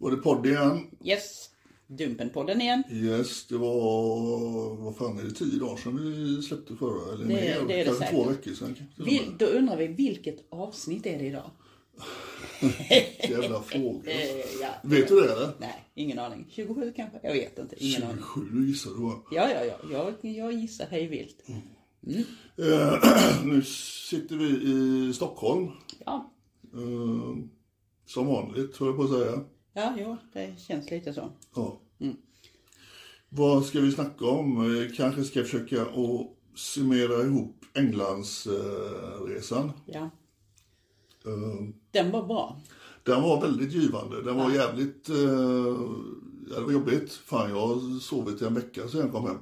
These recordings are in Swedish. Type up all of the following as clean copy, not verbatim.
Var det podd igen? Yes, Dumpenpodden igen. Yes, det var, vad fan är det, 10 dagar sedan vi släppte förra, eller mer, det är det säkert. 2 veckor sedan. Då undrar vi, vilket avsnitt är det idag? Jävla fråga. Ja, vet du det eller? Nej, ingen aning. 27 kanske, jag vet inte. Ingen 27 aning. Gissar du va? Ja, jag gissar hej vilt. Mm. Nu sitter vi i Stockholm. Ja. Som vanligt, tror jag på att säga. Ja, jo, det känns lite så. Ja. Mm. Vad ska vi snacka om? Kanske ska jag försöka att summera ihop Englandsresan. Ja. Den var bra. Den var väldigt givande. Den var jävligt... det var jobbigt. Fan, jag har sovit i en vecka sedan jag kom hem.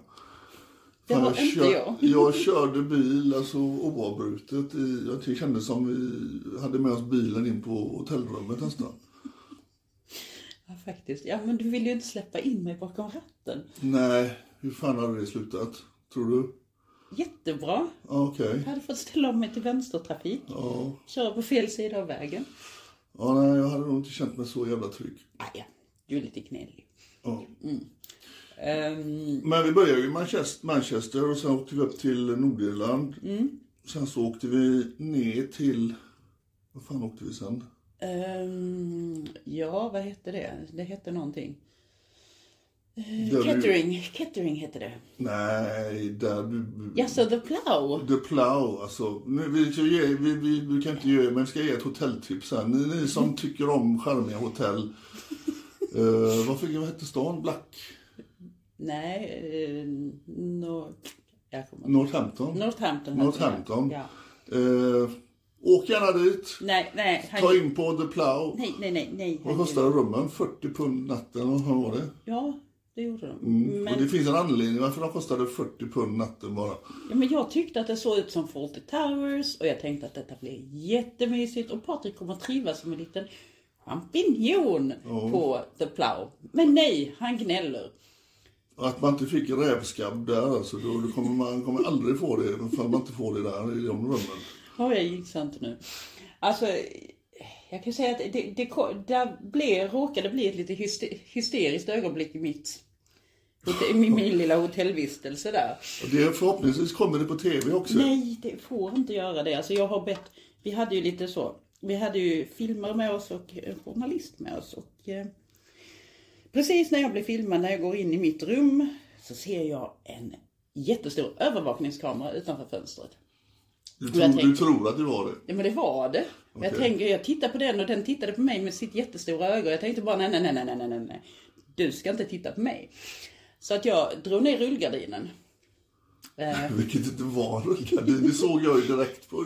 Det var inte jag körde bil alltså oavbrutet. Jag kände som vi hade med oss bilen in på hotellrummet nästan. Ja, faktiskt. Ja, men du ville ju inte släppa in mig bakom ratten. Nej, hur fan hade det slutat, tror du? Jättebra. Okej. Okay. Jag hade fått ställa om mig till vänstertrafik. Ja. Köra på fel sida av vägen. Ja, nej, jag hade nog inte känt mig så jävla trygg. Ja, du är lite knälig. Ja. Mm. Men vi började ju i Manchester och sen åkte vi upp till Nordirland. Mm. Sen så åkte vi ner till... Vad fan åkte vi sen? Vad hette det? Det hette någonting. Kettering hette det. Nej, där du... Ja, så The Plough. The Plough, alltså. Vi kan inte göra, men vi ska ge ett hotelltips här. Ni som tycker om charmiga hotell. Vad hette stan? Northampton. Ja. Åk gärna dit. Nej. Ta in på The Plough. Nej. Och kostade rummen 40 pund natten, och vad var det? Ja, det gjorde de. Mm. Men... Och det finns en anledning varför de kostade 40 pund natten bara. Ja, men jag tyckte att det såg ut som Fawlty Towers, och jag tänkte att detta blev jättemysigt, och Patrik kommer att trivas som en liten champignon på The Plough. Men nej, han gnäller. Att man inte fick rävskabb där, alltså, då kommer man aldrig få det, för man inte får det där i de rummen. Ja, jag gissar inte nu. Alltså, jag kan säga att det råkade bli ett lite hysteriskt ögonblick i min lilla hotellvistelse där. Och det förhoppningsvis kommer det på tv också. Nej, det får inte göra det. Alltså, jag har bett, vi hade ju filmer med oss och en journalist med oss, och... Precis när jag blir filmad, när jag går in i mitt rum, så ser jag en jättestor övervakningskamera utanför fönstret. Du tror att det var det? Ja, men det var det. Okay. Jag tittade på den, och den tittade på mig med sitt jättestora öga. Jag tänkte bara nej. Du ska inte titta på mig. Så att jag drog ner rullgardinen. Vilket inte var rullgardin, det såg jag ju direkt på.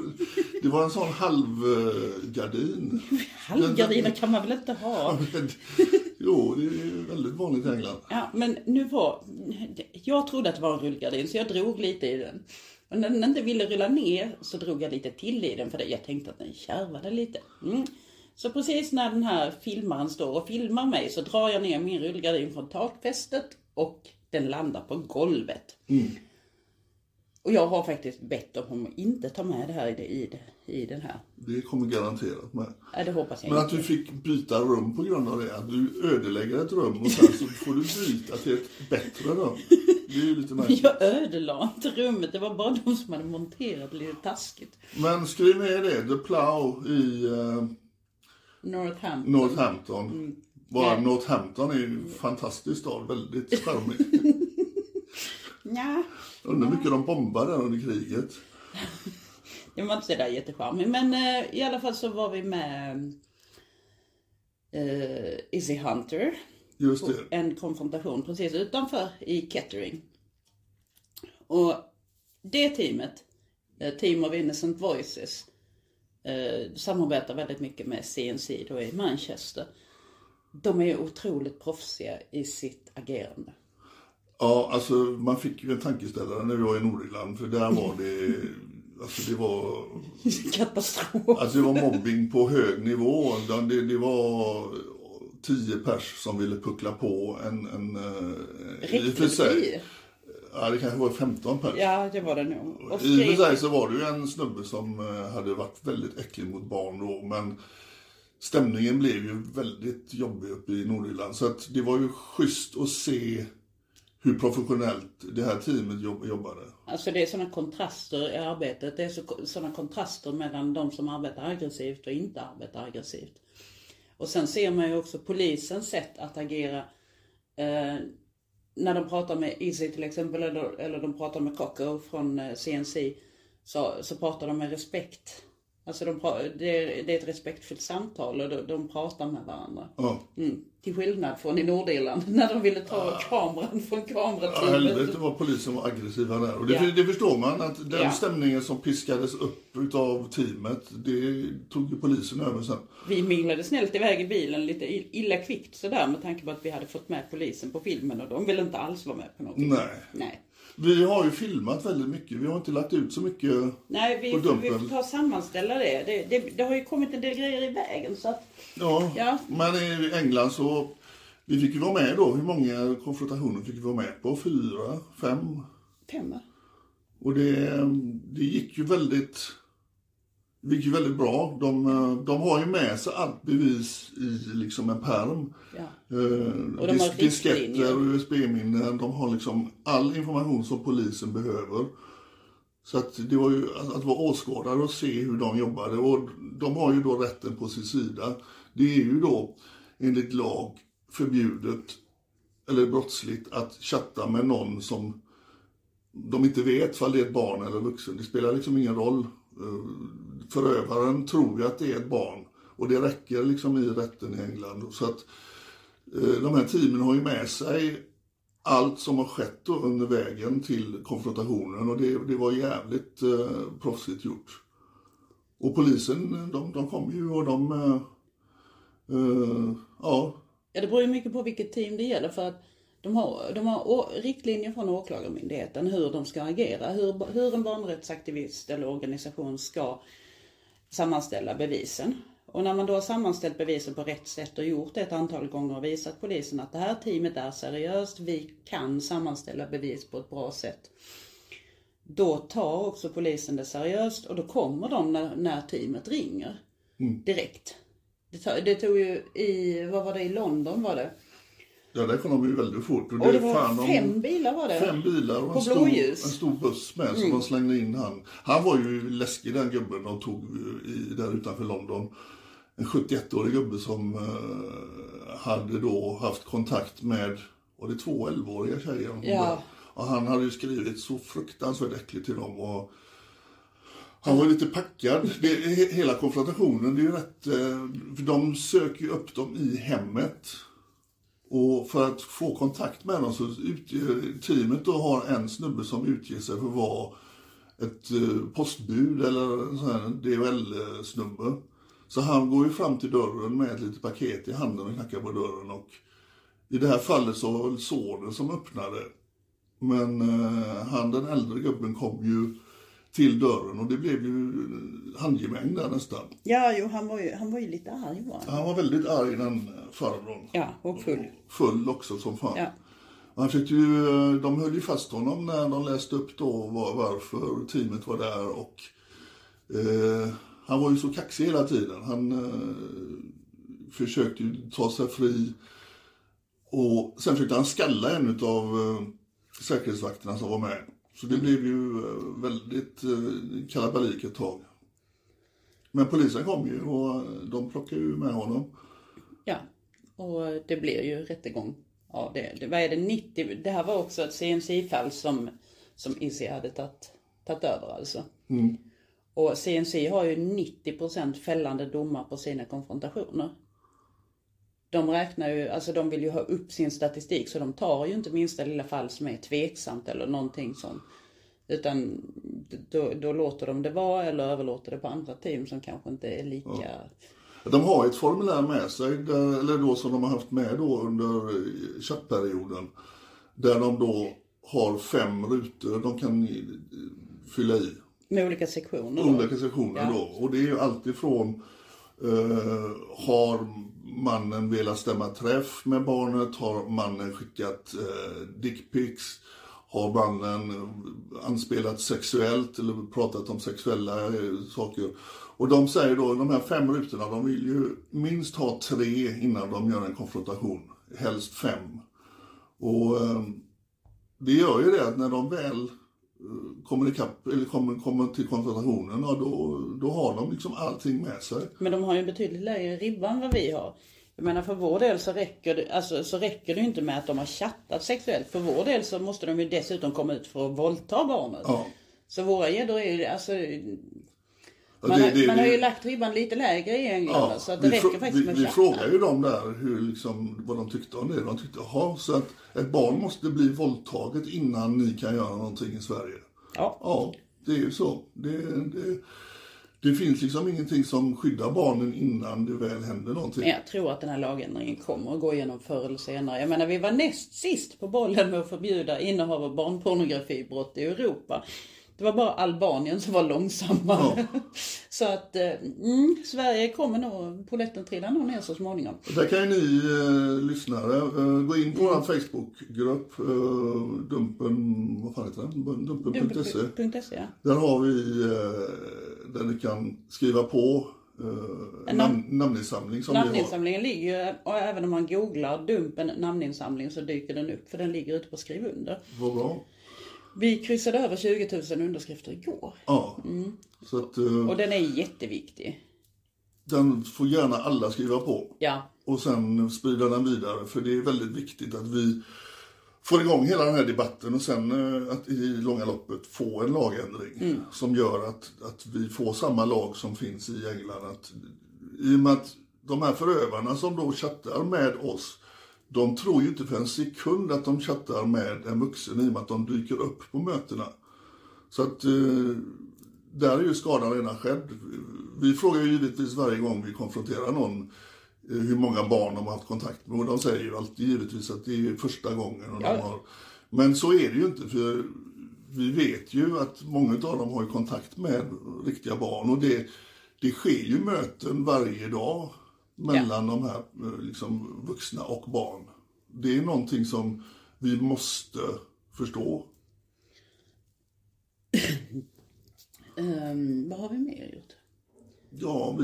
Det var en sån halvgardin. Halvgardiner kan man väl inte ha? Jo, det är väldigt vanligt i England. Ja, men jag trodde att det var en rullgardin, så jag drog lite i den. Och när den inte ville rulla ner så drog jag lite till i den, för jag tänkte att den kärvade lite. Mm. Så precis när den här filmaren står och filmar mig så drar jag ner min rullgardin från takfästet och den landar på golvet. Mm. Och jag har faktiskt bett om att inte ta med det här i den här. Det kommer garanterat med. Ja, det hoppas jag. Men inte. Att du fick byta rum på grund av det. Att du ödelägger ett rum och sen så får du byta till ett bättre rum. Det är ju lite märkligt. Jag ödelade inte rummet. Det var bara de som hade monterat lite taskigt. Men skriv ner det. The Plough i Northampton. Northampton. Mm. Bara ja. Northampton är ju en fantastisk stad. Väldigt charmig. Ja. Undrar hur mycket de bombar där under kriget. Det var inte så där jättecharmigt. Men i alla fall så var vi med Easy Hunter. Just det. En konfrontation precis utanför i Kettering. Och det teamet, Team of Innocent Voices, samarbetar väldigt mycket med CNC då i Manchester. De är otroligt proffsiga i sitt agerande. Ja, alltså man fick ju en tankeställare när vi var i Nordirland, för där var det, alltså det var katastrof. Alltså det var mobbing på hög nivå. Det var 10 pers som ville puckla på en i för sig. Ja, det kanske var 15 pers. Ja, det var det nog. Och i för sig så var det ju en snubbe som hade varit väldigt äcklig mot barn då, men stämningen blev ju väldigt jobbig uppe i Nordirland. Så att det var ju schysst att se hur professionellt det här teamet jobbade. Alltså det är sådana kontraster i arbetet. Det är sådana kontraster mellan de som arbetar aggressivt och inte arbetar aggressivt. Och sen ser man ju också polisens sätt att agera. När de pratar med Easy till exempel, eller de pratar med Kako från CNC, så pratar de med respekt. Alltså det är ett respektfullt samtal och de pratar med varandra. Oh. Mm. Till skillnad från i Nordirland när de ville ta kameran från kamerateamet. Ja, helvete vad polisen var aggressiva där. Och det förstår man att den stämningen som piskades upp av teamet, det tog ju polisen över sen. Vi minglade snällt iväg i bilen lite illa kvickt sådär med tanke på att vi hade fått med polisen på filmen och de ville inte alls vara med på något. Nej. Vi har ju filmat väldigt mycket. Vi har inte lagt ut så mycket. Nej, vi får ta och sammanställa det. Det har ju kommit en del grejer i vägen. Så att, ja, men i England så vi fick ju vara med då. Hur många konfrontationer fick vi vara med på? 4, 5? 5. Och det gick ju väldigt bra. De har ju med sig allt bevis i liksom en pärm. Ja. Och de har disketter och USB-minnen. De har liksom all information som polisen behöver. Så att det var ju att vara åskådare och se hur de jobbade. Och de har ju då rätten på sin sida. Det är ju då enligt lag förbjudet eller brottsligt att chatta med någon som de inte vet om det är ett barn eller vuxen. Det spelar liksom ingen roll. Förövaren tror ju att det är ett barn och det räcker liksom i rätten i England, så att de här teamen har ju med sig allt som har skett under vägen till konfrontationen, och det var jävligt proffsigt gjort. Och polisen de kom ju och de det beror ju mycket på vilket team det gäller, för att de har riktlinjer från åklagarmyndigheten hur de ska agera, hur en barnrättsaktivist eller organisation ska sammanställa bevisen. Och när man då har sammanställt bevisen på rätt sätt och gjort det ett antal gånger och visat polisen att det här teamet är seriöst, vi kan sammanställa bevis på ett bra sätt. Då tar också polisen det seriöst och då kommer de när teamet ringer direkt. Det tog ju i London var det? Ja, där kom de ju väldigt fort. Och det var fan 5 bilar var det. 5 bilar och en stor buss med som de slängde in han. Han var ju läskig den gubben och tog där utanför London. En 71-årig gubbe som hade då haft kontakt med, och det 2 11-åriga tjejer. Ja. Och han hade ju skrivit så fruktansvärt äckligt till dem och han var lite packad. Hela konfrontationen, det är ju rätt, för de söker ju upp dem i hemmet. Och för att få kontakt med dem så teamet då har en snubbe som utger sig för att vara ett postbud eller en sån här DHL-snubbe. Så han går ju fram till dörren med ett litet paket i handen och knackar på dörren. Och i det här fallet så var det sonen som öppnade. Men han, den äldre gubben, kom ju till dörren och det blev ju handgemäng där nästan. Ja, jo, han var ju lite arg. Han var väldigt arg, den farbrorn. Ja, och full. Full också som fan. Ja. Han fick ju, de höll ju fast honom när de läste upp då varför teamet var där och han var ju så kaxig hela tiden. Han försökte ju ta sig fri och sen försökte han skalla en av säkerhetsvakterna som var med. Så det blev ju väldigt kalabalik ett tag. Men polisen kom ju och de plockade ju med honom. Ja, och det blev ju rättegång av det. Vad är det, 90? Det här var också ett CNC-fall som EC hade tagit över alltså. Mm. Och CNC har ju 90% fällande domar på sina konfrontationer. De räknar ju, alltså de vill ju ha upp sin statistik så de tar ju inte minsta lilla fall som är tveksamt eller någonting sånt. Utan då låter de det vara eller överlåter det på andra team som kanske inte är lika... Ja. De har ett formulär med sig, eller då som de har haft med då under chattperioden. Där de då har 5 rutor de kan fylla i. Med olika sektioner då. Olika sektioner då. Ja. Och det är ju alltid från har mannen velat stämma träff med barnet, har mannen skickat dickpics, har mannen anspelat sexuellt eller pratat om sexuella saker. Och de säger då, de här 5 rutorna, de vill ju minst ha 3 innan de gör en konfrontation, helst 5. Och det gör ju det att när de väl kommer till konfrontationen, och då har de liksom allting med sig. Men de har ju betydligt lägre ribban vad vi har. Jag menar, för vår del så räcker det inte med att de har chattat sexuellt. För vår del så måste de ju dessutom komma ut för att våldta barnet. Ja. Så våra gäddor är ju alltså... Man har ju lagt ribban lite lägre i England. Ja, så att det räcker faktiskt med vi frågade ju dem där hur, liksom, vad de tyckte om det. De tyckte, så att ett barn måste bli våldtaget innan ni kan göra någonting i Sverige. Ja. Ja, det är ju så. Det finns liksom ingenting som skyddar barnen innan det väl händer någonting. Men jag tror att den här lagändringen kommer att gå igenom förr eller senare. Jag menar, vi var näst sist på bollen med att förbjuda innehav av barnpornografibrott i Europa. Det var bara Albanien som var långsammare. Ja. Så att Sverige kommer nog, polletten trillar nog ner så småningom. Där kan ju ni lyssnare gå in på vår Facebookgrupp Dumpen, vad fan heter den? Dumpen.se. Ja. Där har vi där ni kan skriva på namninsamling som namninsamlingen ligger ju, och även om man googlar Dumpen namninsamling så dyker den upp för den ligger ute på Skrivunder. Vad bra. Vi kryssade över 20 000 underskrifter igår. Ja. Mm. Så att, och den är jätteviktig. Den får gärna alla skriva på. Ja. Och sen sprida den vidare. För det är väldigt viktigt att vi får igång hela den här debatten. Och sen att i långa loppet få en lagändring. Mm. Som gör att vi får samma lag som finns i England. I och med att de här förövarna som då chattar med oss. De tror ju inte för en sekund att de chattar med en vuxen i och med att de dyker upp på mötena. Så att där är ju skadan redan skedd. Vi frågar ju givetvis varje gång vi konfronterar någon hur många barn de har haft kontakt med. Och de säger ju alltid givetvis att det är första gången. Och de har... Men så är det ju inte, för vi vet ju att många av dem har ju kontakt med riktiga barn. Och det sker ju möten varje dag. Mellan de här liksom, vuxna och barn. Det är någonting som vi måste förstå. Vad har vi mer gjort? Ja,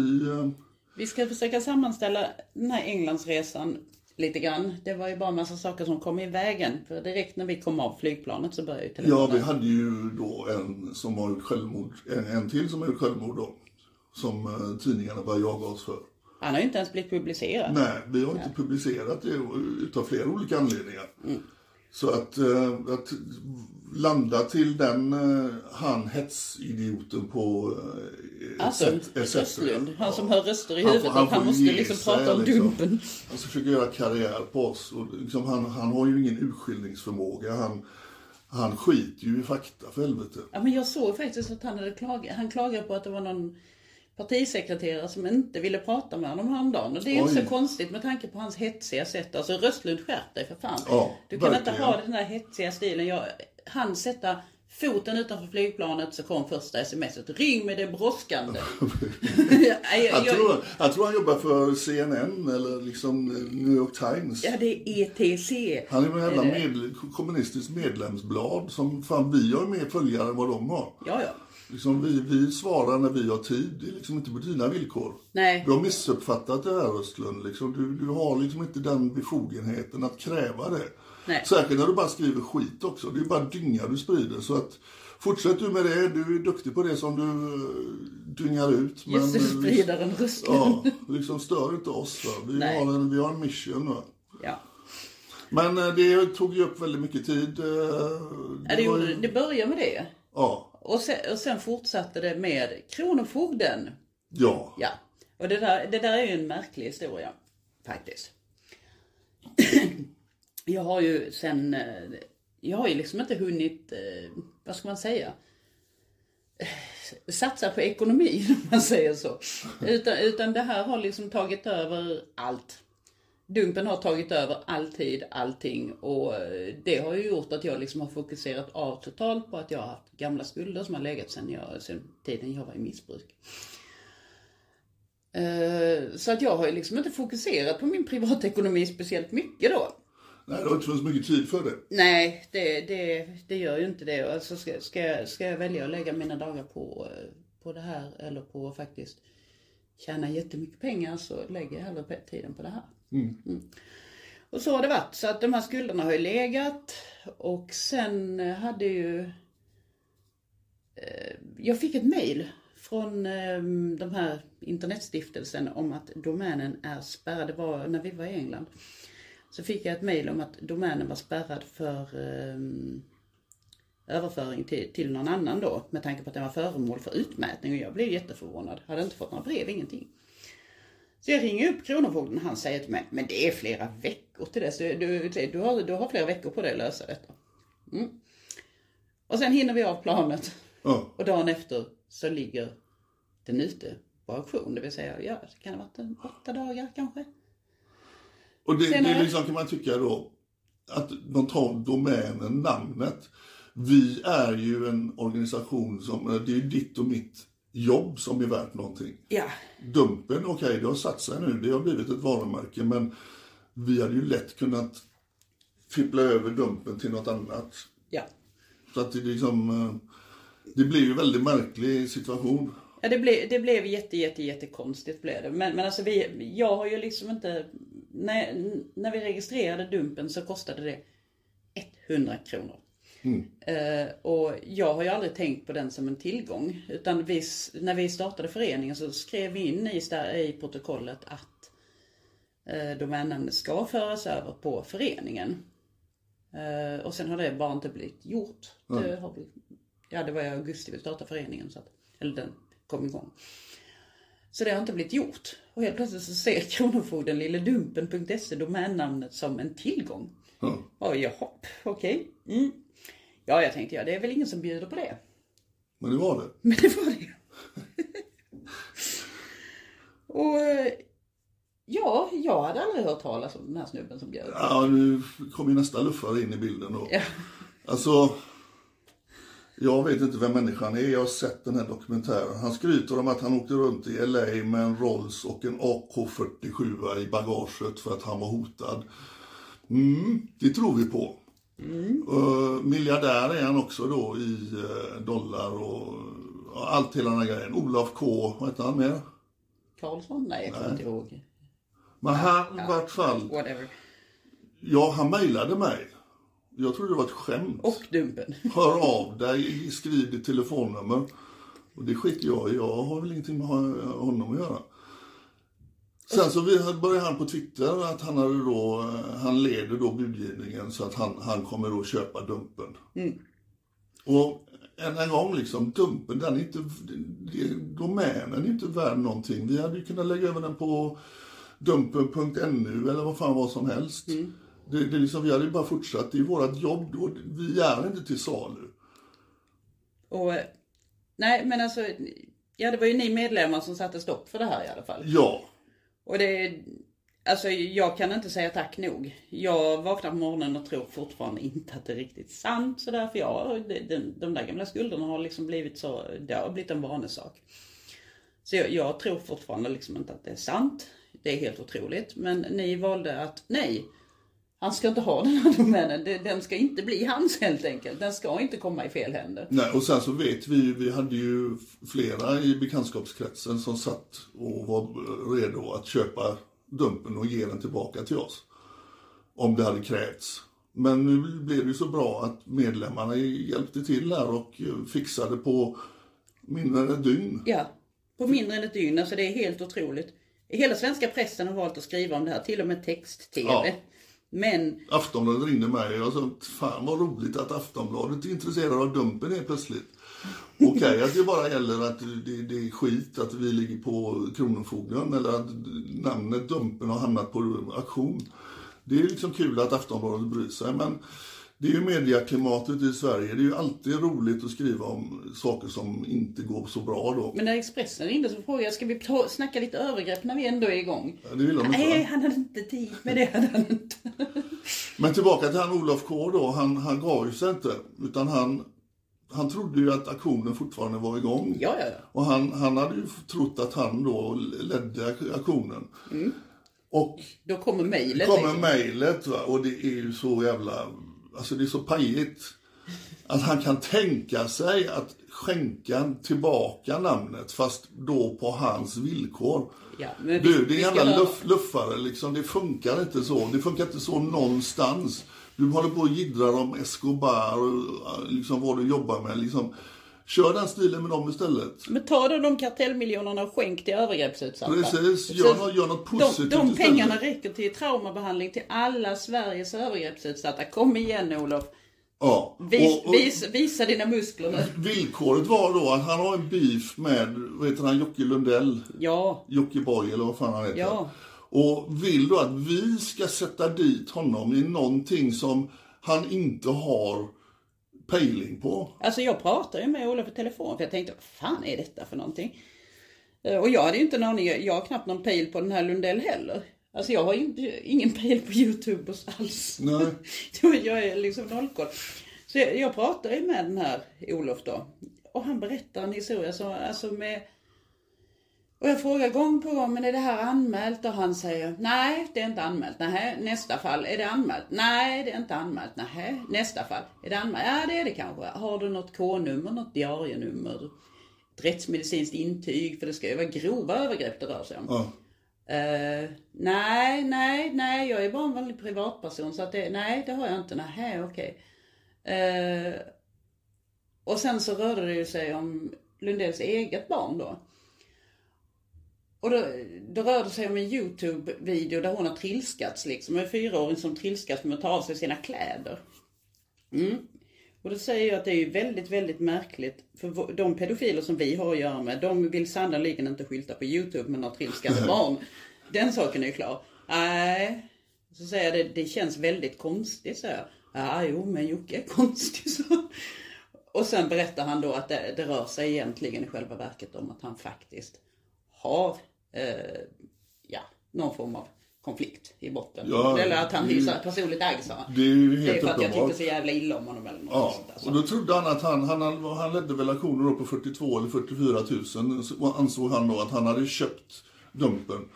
vi ska försöka sammanställa den här Englandsresan lite grann. Det var ju bara en massa saker som kom i vägen. För direkt när vi kom av flygplanet så började ju telefonen. Ja, vi hade ju då en som har gjort självmord. En till som har gjort självmord då. Som tidningarna började jaga oss för. Han har ju inte ens blivit publicerad. Nej, vi har inte publicerat det utav flera olika anledningar. Mm. Så att landa till den handhetsidioten på Röstlund. Han som hör röster i huvudet. Han måste liksom prata om Dumpen. Liksom. Han försöker göra karriär på oss. Och liksom, han har ju ingen urskiljningsförmåga. Han skiter ju i fakta för helvete. Ja, men jag såg faktiskt att han klagade på att det var någon... partisekreterare som inte ville prata med honom häromdagen. Och det är inte så konstigt med tanke på hans hetsiga sätt. Alltså Röstlund, skärp dig för fan. Ja, du kan verkligen inte ha den där hetsiga stilen. Han sätta foten utanför flygplanet så kom första smset. Ring med det brådskande. jag tror han jobbar för CNN eller liksom New York Times. Ja, det är ETC. Han är med en kommunistiskt medlemsblad som fan vi har mer följare än vad de har. Ja, ja. Liksom vi svarar när vi har tid. Det är liksom inte på dina villkor. Nej. Du har missuppfattat det här, Röstlund. Liksom, du har liksom inte den befogenheten att kräva det. Nej. Särskilt när du bara skriver skit också. Det är bara dynga du sprider. Så att fortsätt du med det. Du är duktig på det som du dyngar ut. Men just det, sprider en Röstlund. Ja, liksom stör inte oss. Vi har en mission. Va? Ja. Men det tog ju upp väldigt mycket tid. Det började med det. Ja. Och sen fortsatte det med Kronofogden. Ja. Ja. Och det där är ju en märklig historia. Faktiskt. Jag har ju liksom inte hunnit, vad ska man säga, satsa på ekonomin om man säger så. Utan det här har liksom tagit över allt. Dumpen har tagit över alltid, allting, och det har ju gjort att jag liksom har fokuserat av totalt på att jag har haft gamla skulder som har legat sedan tiden jag var i missbruk. Så att jag har ju liksom inte fokuserat på min privatekonomi speciellt mycket då. Nej, det har inte så mycket tid för det. Nej, det gör ju inte det. Alltså ska jag välja att lägga mina dagar på det här eller på faktiskt tjäna jättemycket pengar, så lägger jag hellre tiden på det här. Mm. Mm. Och så har det varit. Så att de här skulderna har ju legat. Och sen hade ju jag fick ett mejl från de här internetstiftelsen om att domänen är spärrad. Det var när vi var i England. Så fick jag ett mejl om att domänen var spärrad för överföring till någon annan då. Med tanke på att den var föremål för utmätning. Och jag blev jätteförvånad. Hade inte fått några brev, ingenting. Så jag ringer upp Kronofogden och han säger till mig, men det är flera veckor till det. Så du har flera veckor på dig att lösa detta. Mm. Och sen hinner vi av planet. Ja. Och dagen efter så ligger den ute på auktion. Det vill säga, ja, det kan ha varit 8 dagar kanske. Och det är liksom, kan man tycka då, att de tar domänen, namnet. Vi är ju en organisation som, det är ditt och mitt jobb som är värt någonting. Ja. Dumpen, okej, det har satt sig nu. Det har blivit ett varumärke, men vi hade ju lätt kunnat fippla över Dumpen till något annat. Ja. Så att det liksom, det blev ju en väldigt märklig situation. Ja, det blev jättekonstigt blev det. Men alltså jag har ju liksom inte, när vi registrerade Dumpen så kostade det 100 kronor. Mm. Och jag har ju aldrig tänkt på den som en tillgång, utan när vi startade föreningen så skrev vi in i protokollet att domänen ska föras över på föreningen, och sen har det bara inte blivit gjort. Det var i augusti vi startade föreningen, så att, eller den kom igång, så det har inte blivit gjort, och helt plötsligt så ser Kronofogden lille dumpen.se domännamnet som en tillgång. Mm. Och jaha, okej. Okay. Mm. Ja, jag tänkte, det är väl ingen som bjuder på det. Men det var det. Och ja, jag hade aldrig hört talas om den här snubben som bjöd på det. Ja, nu kom ju nästa luffare in i bilden då. Ja. Alltså, jag vet inte vem människan är. Jag har sett den här dokumentären. Han skryter om att han åkte runt i LA med en Rolls och en AK-47 i bagaget för att han var hotad. Mm, det tror vi på. Mm. Miljardär är han också då i dollar och allt, hela den här grejen. Olof K, vad heter han mer? Karlsson? Nej, jag kommer inte ihåg. Men han i vart fall... Whatever. Ja, han mejlade mig. Jag trodde det var ett skämt. Och Dumpen. Hör av dig, skriv ditt telefonnummer. Och det skiter jag i. Jag har väl ingenting med honom att göra. Sen så började han på Twitter att han leder då budgivningen, så att han kommer då köpa Dumpen. Mm. Och en gång liksom, Dumpen, den är inte, domänen är inte värd någonting. Vi hade ju kunnat lägga över den på dumpen.nu eller vad fan var som helst. Mm. Det liksom, vi hade ju bara fortsatt, det är vårt jobb då, vi är inte till salu. Och nej, men alltså, ja, det var ju ni medlemmar som satte stopp för det här i alla fall. Ja. Och det, Alltså jag kan inte säga tack nog. Jag vaknar på morgonen och tror fortfarande inte att det är riktigt sant. Så därför de där gamla skulderna har liksom blivit så, det har blivit en vanesak. Så jag tror fortfarande liksom inte att det är sant. Det är helt otroligt. Men ni valde att nej, han ska inte ha den här domänen. Den ska inte bli hans helt enkelt. Den ska inte komma i fel händer. Nej, och sen så vet vi hade ju flera i bekantskapskretsen som satt och var redo att köpa Dumpen och ge den tillbaka till oss om det hade krävts. Men nu blev det så bra att medlemmarna hjälpte till här och fixade på mindre än ett dygn. Ja, på mindre än ett dygn. Alltså det är helt otroligt. Hela svenska pressen har valt att skriva om det här, till och med text-tv. Ja. Men Aftonbladet ringde mig och sa, fan vad roligt att Aftonbladet är intresserad av Dumpen helt plötsligt. Okej, att det bara gäller att det är skit att vi ligger på Kronofogden eller att namnet Dumpen har hamnat på auktion. Det är liksom kul att Aftonbladet bryr sig, men det är ju medieklimatet i Sverige. Det är ju alltid roligt att skriva om saker som inte går så bra då. Men när Expressen ringde så frågade jag, ska vi snacka lite övergrepp när vi ändå är igång? Ja, det vill de inte. Nej, han hade inte tid med det. Hade han inte. Men tillbaka till han Olof K då, han gav ju sig inte, utan han trodde ju att aktionen fortfarande var igång. Ja. Och han hade ju trott att han då ledde aktionen. Mm. Och då kommer mejlet. Och det är ju så jävla, alltså det är så pajigt att han kan tänka sig att skänka tillbaka namnet fast då på hans villkor. Ja, men det är en luffare liksom, det funkar inte så. Det funkar inte så någonstans. Du håller på och jiddrar om Escobar och liksom vad du jobbar med. Liksom, kör den stilen med dem istället. Men ta då de kartellmiljonerna och skänk till övergreppsutsatta. Precis, gör något positivt. De pengarna räcker till traumabehandling till alla Sveriges övergreppsutsatta. Kom igen Olof. Ja. Visa dina muskler nu. Villkoret var då att han har en beef med, vet han, Jocke Lundell. Ja. Jocke Boy eller vad fan han heter. Ja. Och vill då att vi ska sätta dit honom i någonting som han inte har pejling på. Alltså jag pratade ju med Olof på telefon för jag tänkte, vad fan är detta för någonting? Och jag hade ju inte någon, jag har knappt någon pejl på den här Lundell heller. Alltså jag har ingen pejl på YouTube alls. Nej. Jag är liksom nollkoll. Så jag pratade ju med den här Olof då. Och han berättar en historia som, alltså med... Och jag frågar gång på gång, men är det här anmält? Och han säger, nej det är inte anmält. Nej, nästa fall, är det anmält? Nej det är inte anmält. Nej, nästa fall, är det anmält? Ja det är det kanske. Har du något K-nummer, något diarienummer? Ett rättsmedicinskt intyg, för det ska ju vara grova övergrepp det rör sig om. Ja. Nej, jag är bara en vanlig privatperson så att det, nej det har jag inte. Nej, okej. Och sen så rörde det ju sig om Lundells eget barn då. Och då rör det sig om en YouTube-video där hon har trilskats liksom. En 4-åring som trilskats med att ta av sig sina kläder. Mm. Och då säger jag att det är ju väldigt, väldigt märkligt. För de pedofiler som vi har att göra med, de vill sannoliken inte skylta på YouTube men har trilskats barn. Den saken är ju klar. Nej. Så säger jag, det känns väldigt konstigt så. Ja, jo men Jocke är konstig så. Och sen berättar han då att det rör sig egentligen i själva verket om att han faktiskt har någon form av konflikt i botten. Ja, eller att han hyser personligt agg, sa han. Det är för att jag tycker så jävla illa om honom eller något sånt. Alltså. Och då trodde han att han ledde väl aktioner på 42 eller 44 000 och ansåg han då att han hade köpt Dumpen.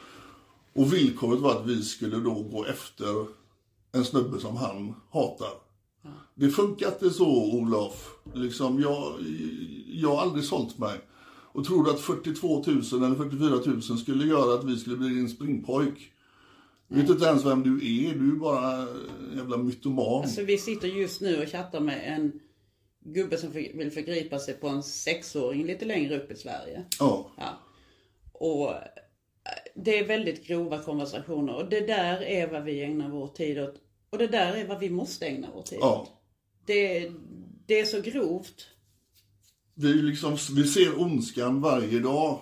Och villkoret var att vi skulle då gå efter en snubbe som han hatar. Ja. Det funkar inte så, Olof. Liksom, jag har aldrig sålt mig. Och trodde att 42 000 eller 44 000 skulle göra att vi skulle bli din springpojk. Nej. Vet inte ens vem du är bara en jävla mytoman. Alltså vi sitter just nu och chattar med en gubbe som vill förgripa sig på en 6-åring lite längre upp i Sverige. Ja. Och det är väldigt grova konversationer och det där är vad vi ägnar vår tid åt. Och det där är vad vi måste ägna vår tid åt. Det är så grovt. Vi ser ondskan varje dag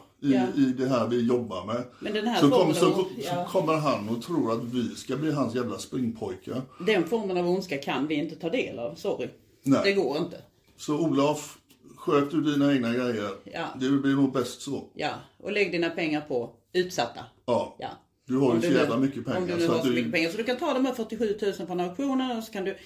i det här vi jobbar med. Men den här kommer han och tror att vi ska bli hans jävla springpojkar. Den formen av ondska kan vi inte ta del av, sorry. Nej. Det går inte. Så Olof, sköt du dina egna grejer. Ja. Det blir nog bäst så. Ja, och lägg dina pengar på utsatta. Ja. Du har ju så jävla mycket pengar. Om du nu så har så mycket pengar. Så du kan ta de här 47 000 från auktionen och så kan du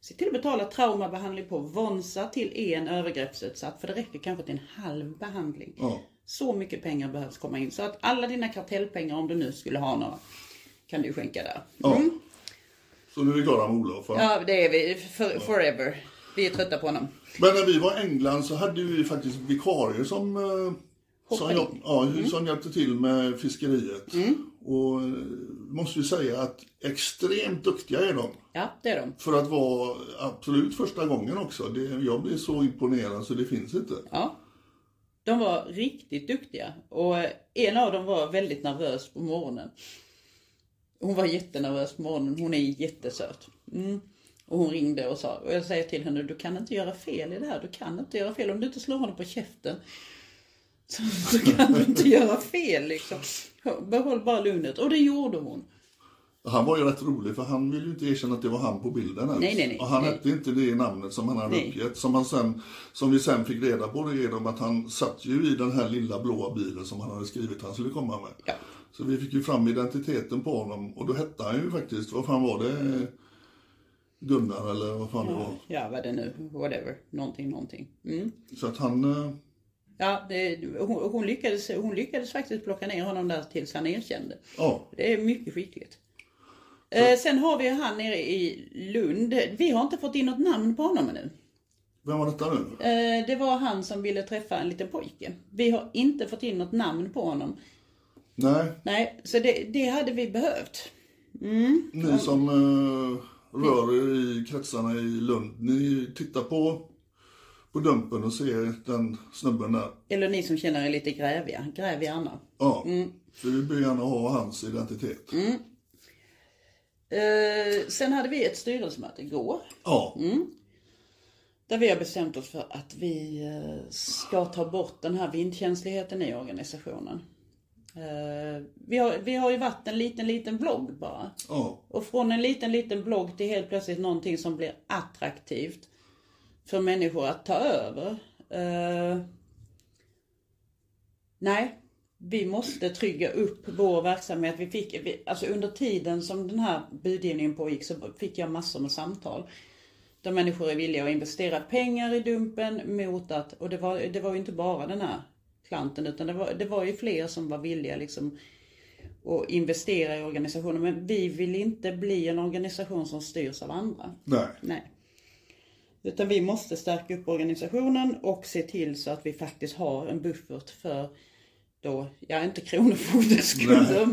se till att betala traumabehandling på Vonsa till en övergreppsutsatt. För det räcker kanske till en halv behandling. Ja. Så mycket pengar behövs komma in. Så att alla dina kartellpengar, om du nu skulle ha några, kan du skänka där. Ja. Mm. Så nu är vi glada med Olof. Ja, det är vi. Forever. Vi är trötta på honom. Men när vi var i England så hade vi faktiskt vikarier som hjälpte till med fiskeriet. Mm. Och måste vi säga att extremt duktiga är de. Ja, det är de. För att vara absolut första gången också. Jag blev så imponerad så det finns inte. Ja, de var riktigt duktiga. Och en av dem var väldigt nervös på morgonen. Hon var jättenervös på morgonen. Hon är jättesöt. Mm. Och hon ringde och sa, och jag säger till henne, du kan inte göra fel i det här. Du kan inte göra fel om du inte slår honom på käften. Så kan du inte göra fel liksom. Behåll bara lugnet. Och det gjorde hon. Han var ju rätt rolig för han ville ju inte erkänna att det var han på bilden ens. Nej. Och han hette inte det namnet som han hade uppgett. Som vi sen fick reda på det genom att han satt ju i den här lilla blåa bilen som han hade skrivit han skulle komma med. Ja. Så vi fick ju fram identiteten på honom. Och då hette han ju faktiskt, vad fan var det? Gunnar eller vad fan det var? Ja, vad det nu? Whatever. Någonting. Mm. Så att han... Ja, hon lyckades faktiskt plocka ner honom där tills han erkände. Ja. Det är mycket skickligt. Sen har vi han nere i Lund. Vi har inte fått in något namn på honom nu. Vem var detta nu? Det var han som ville träffa en liten pojke. Vi har inte fått in något namn på honom. Nej, så det hade vi behövt. Mm. Ni som rör er i kretsarna i Lund, ni tittar på Dumpen och se den snubben där. Eller ni som känner er lite gräviga Anna. Ja, för vi börjar gärna ha hans identitet. Mm. Sen hade vi ett styrelsemöte igår. Ja. Mm. Där vi har bestämt oss för att vi ska ta bort den här vindkänsligheten i organisationen. Vi har ju varit en liten blogg bara. Ja. Och från en liten blogg till helt plötsligt någonting som blir attraktivt för människor att ta över. Nej, vi måste trygga upp vår verksamhet. Alltså under tiden som den här budgivningen pågick så fick jag massor med samtal. Där människor är villiga att investera pengar i Dumpen mot att... Och det var ju inte bara den här klanten utan det var ju fler som var villiga liksom att investera i organisationen. Men vi vill inte bli en organisation som styrs av andra. Nej. Utan vi måste stärka upp organisationen och se till så att vi faktiskt har en buffert för då, inte kronofogdeskulder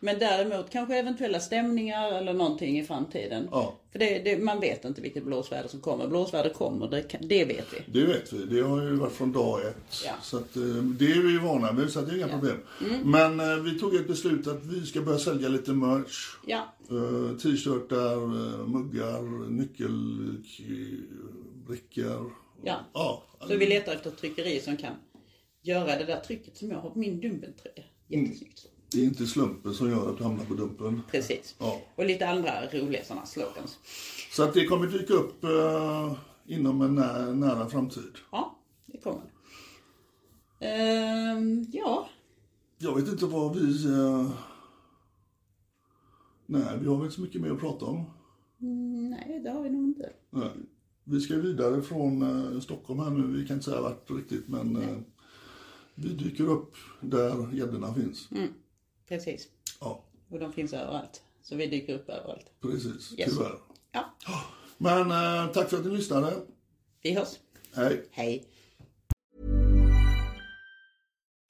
men däremot kanske eventuella stämningar eller någonting i framtiden. Ja. För man vet inte vilket blåsväder som kommer. Blåsväder kommer, det vet vi. Det vet vi, det har ju varit från dag ett. Ja. Så att, det är vi vana med så att det är inga problem. Mm. Men vi tog ett beslut att vi ska börja sälja lite merch. Ja. T-shirtar, muggar, nyckelbrickor. Ja. Så vi letar efter tryckeri som kan göra det där trycket som jag har på min Dumpen-tröja. Jättesnyggt. Det är inte slumpen som gör att du hamnar på Dumpen. Precis. Ja. Och lite andra roliga sådana slogans. Så att det kommer dyka upp inom en nära framtid. Ja, det kommer. Jag vet inte vad vi... Nej, vi har väl inte så mycket mer att prata om. Nej, det har vi nog inte. Nej. Vi ska vidare från Stockholm här nu. Vi kan inte säga vart riktigt, men... Vi dyker upp där gäddorna finns. Mm, precis. Ja. Och de finns överallt. Så vi dyker upp överallt. Precis, tyvärr. Ja. Men tack för att ni lyssnade. Vi hörs. Hej.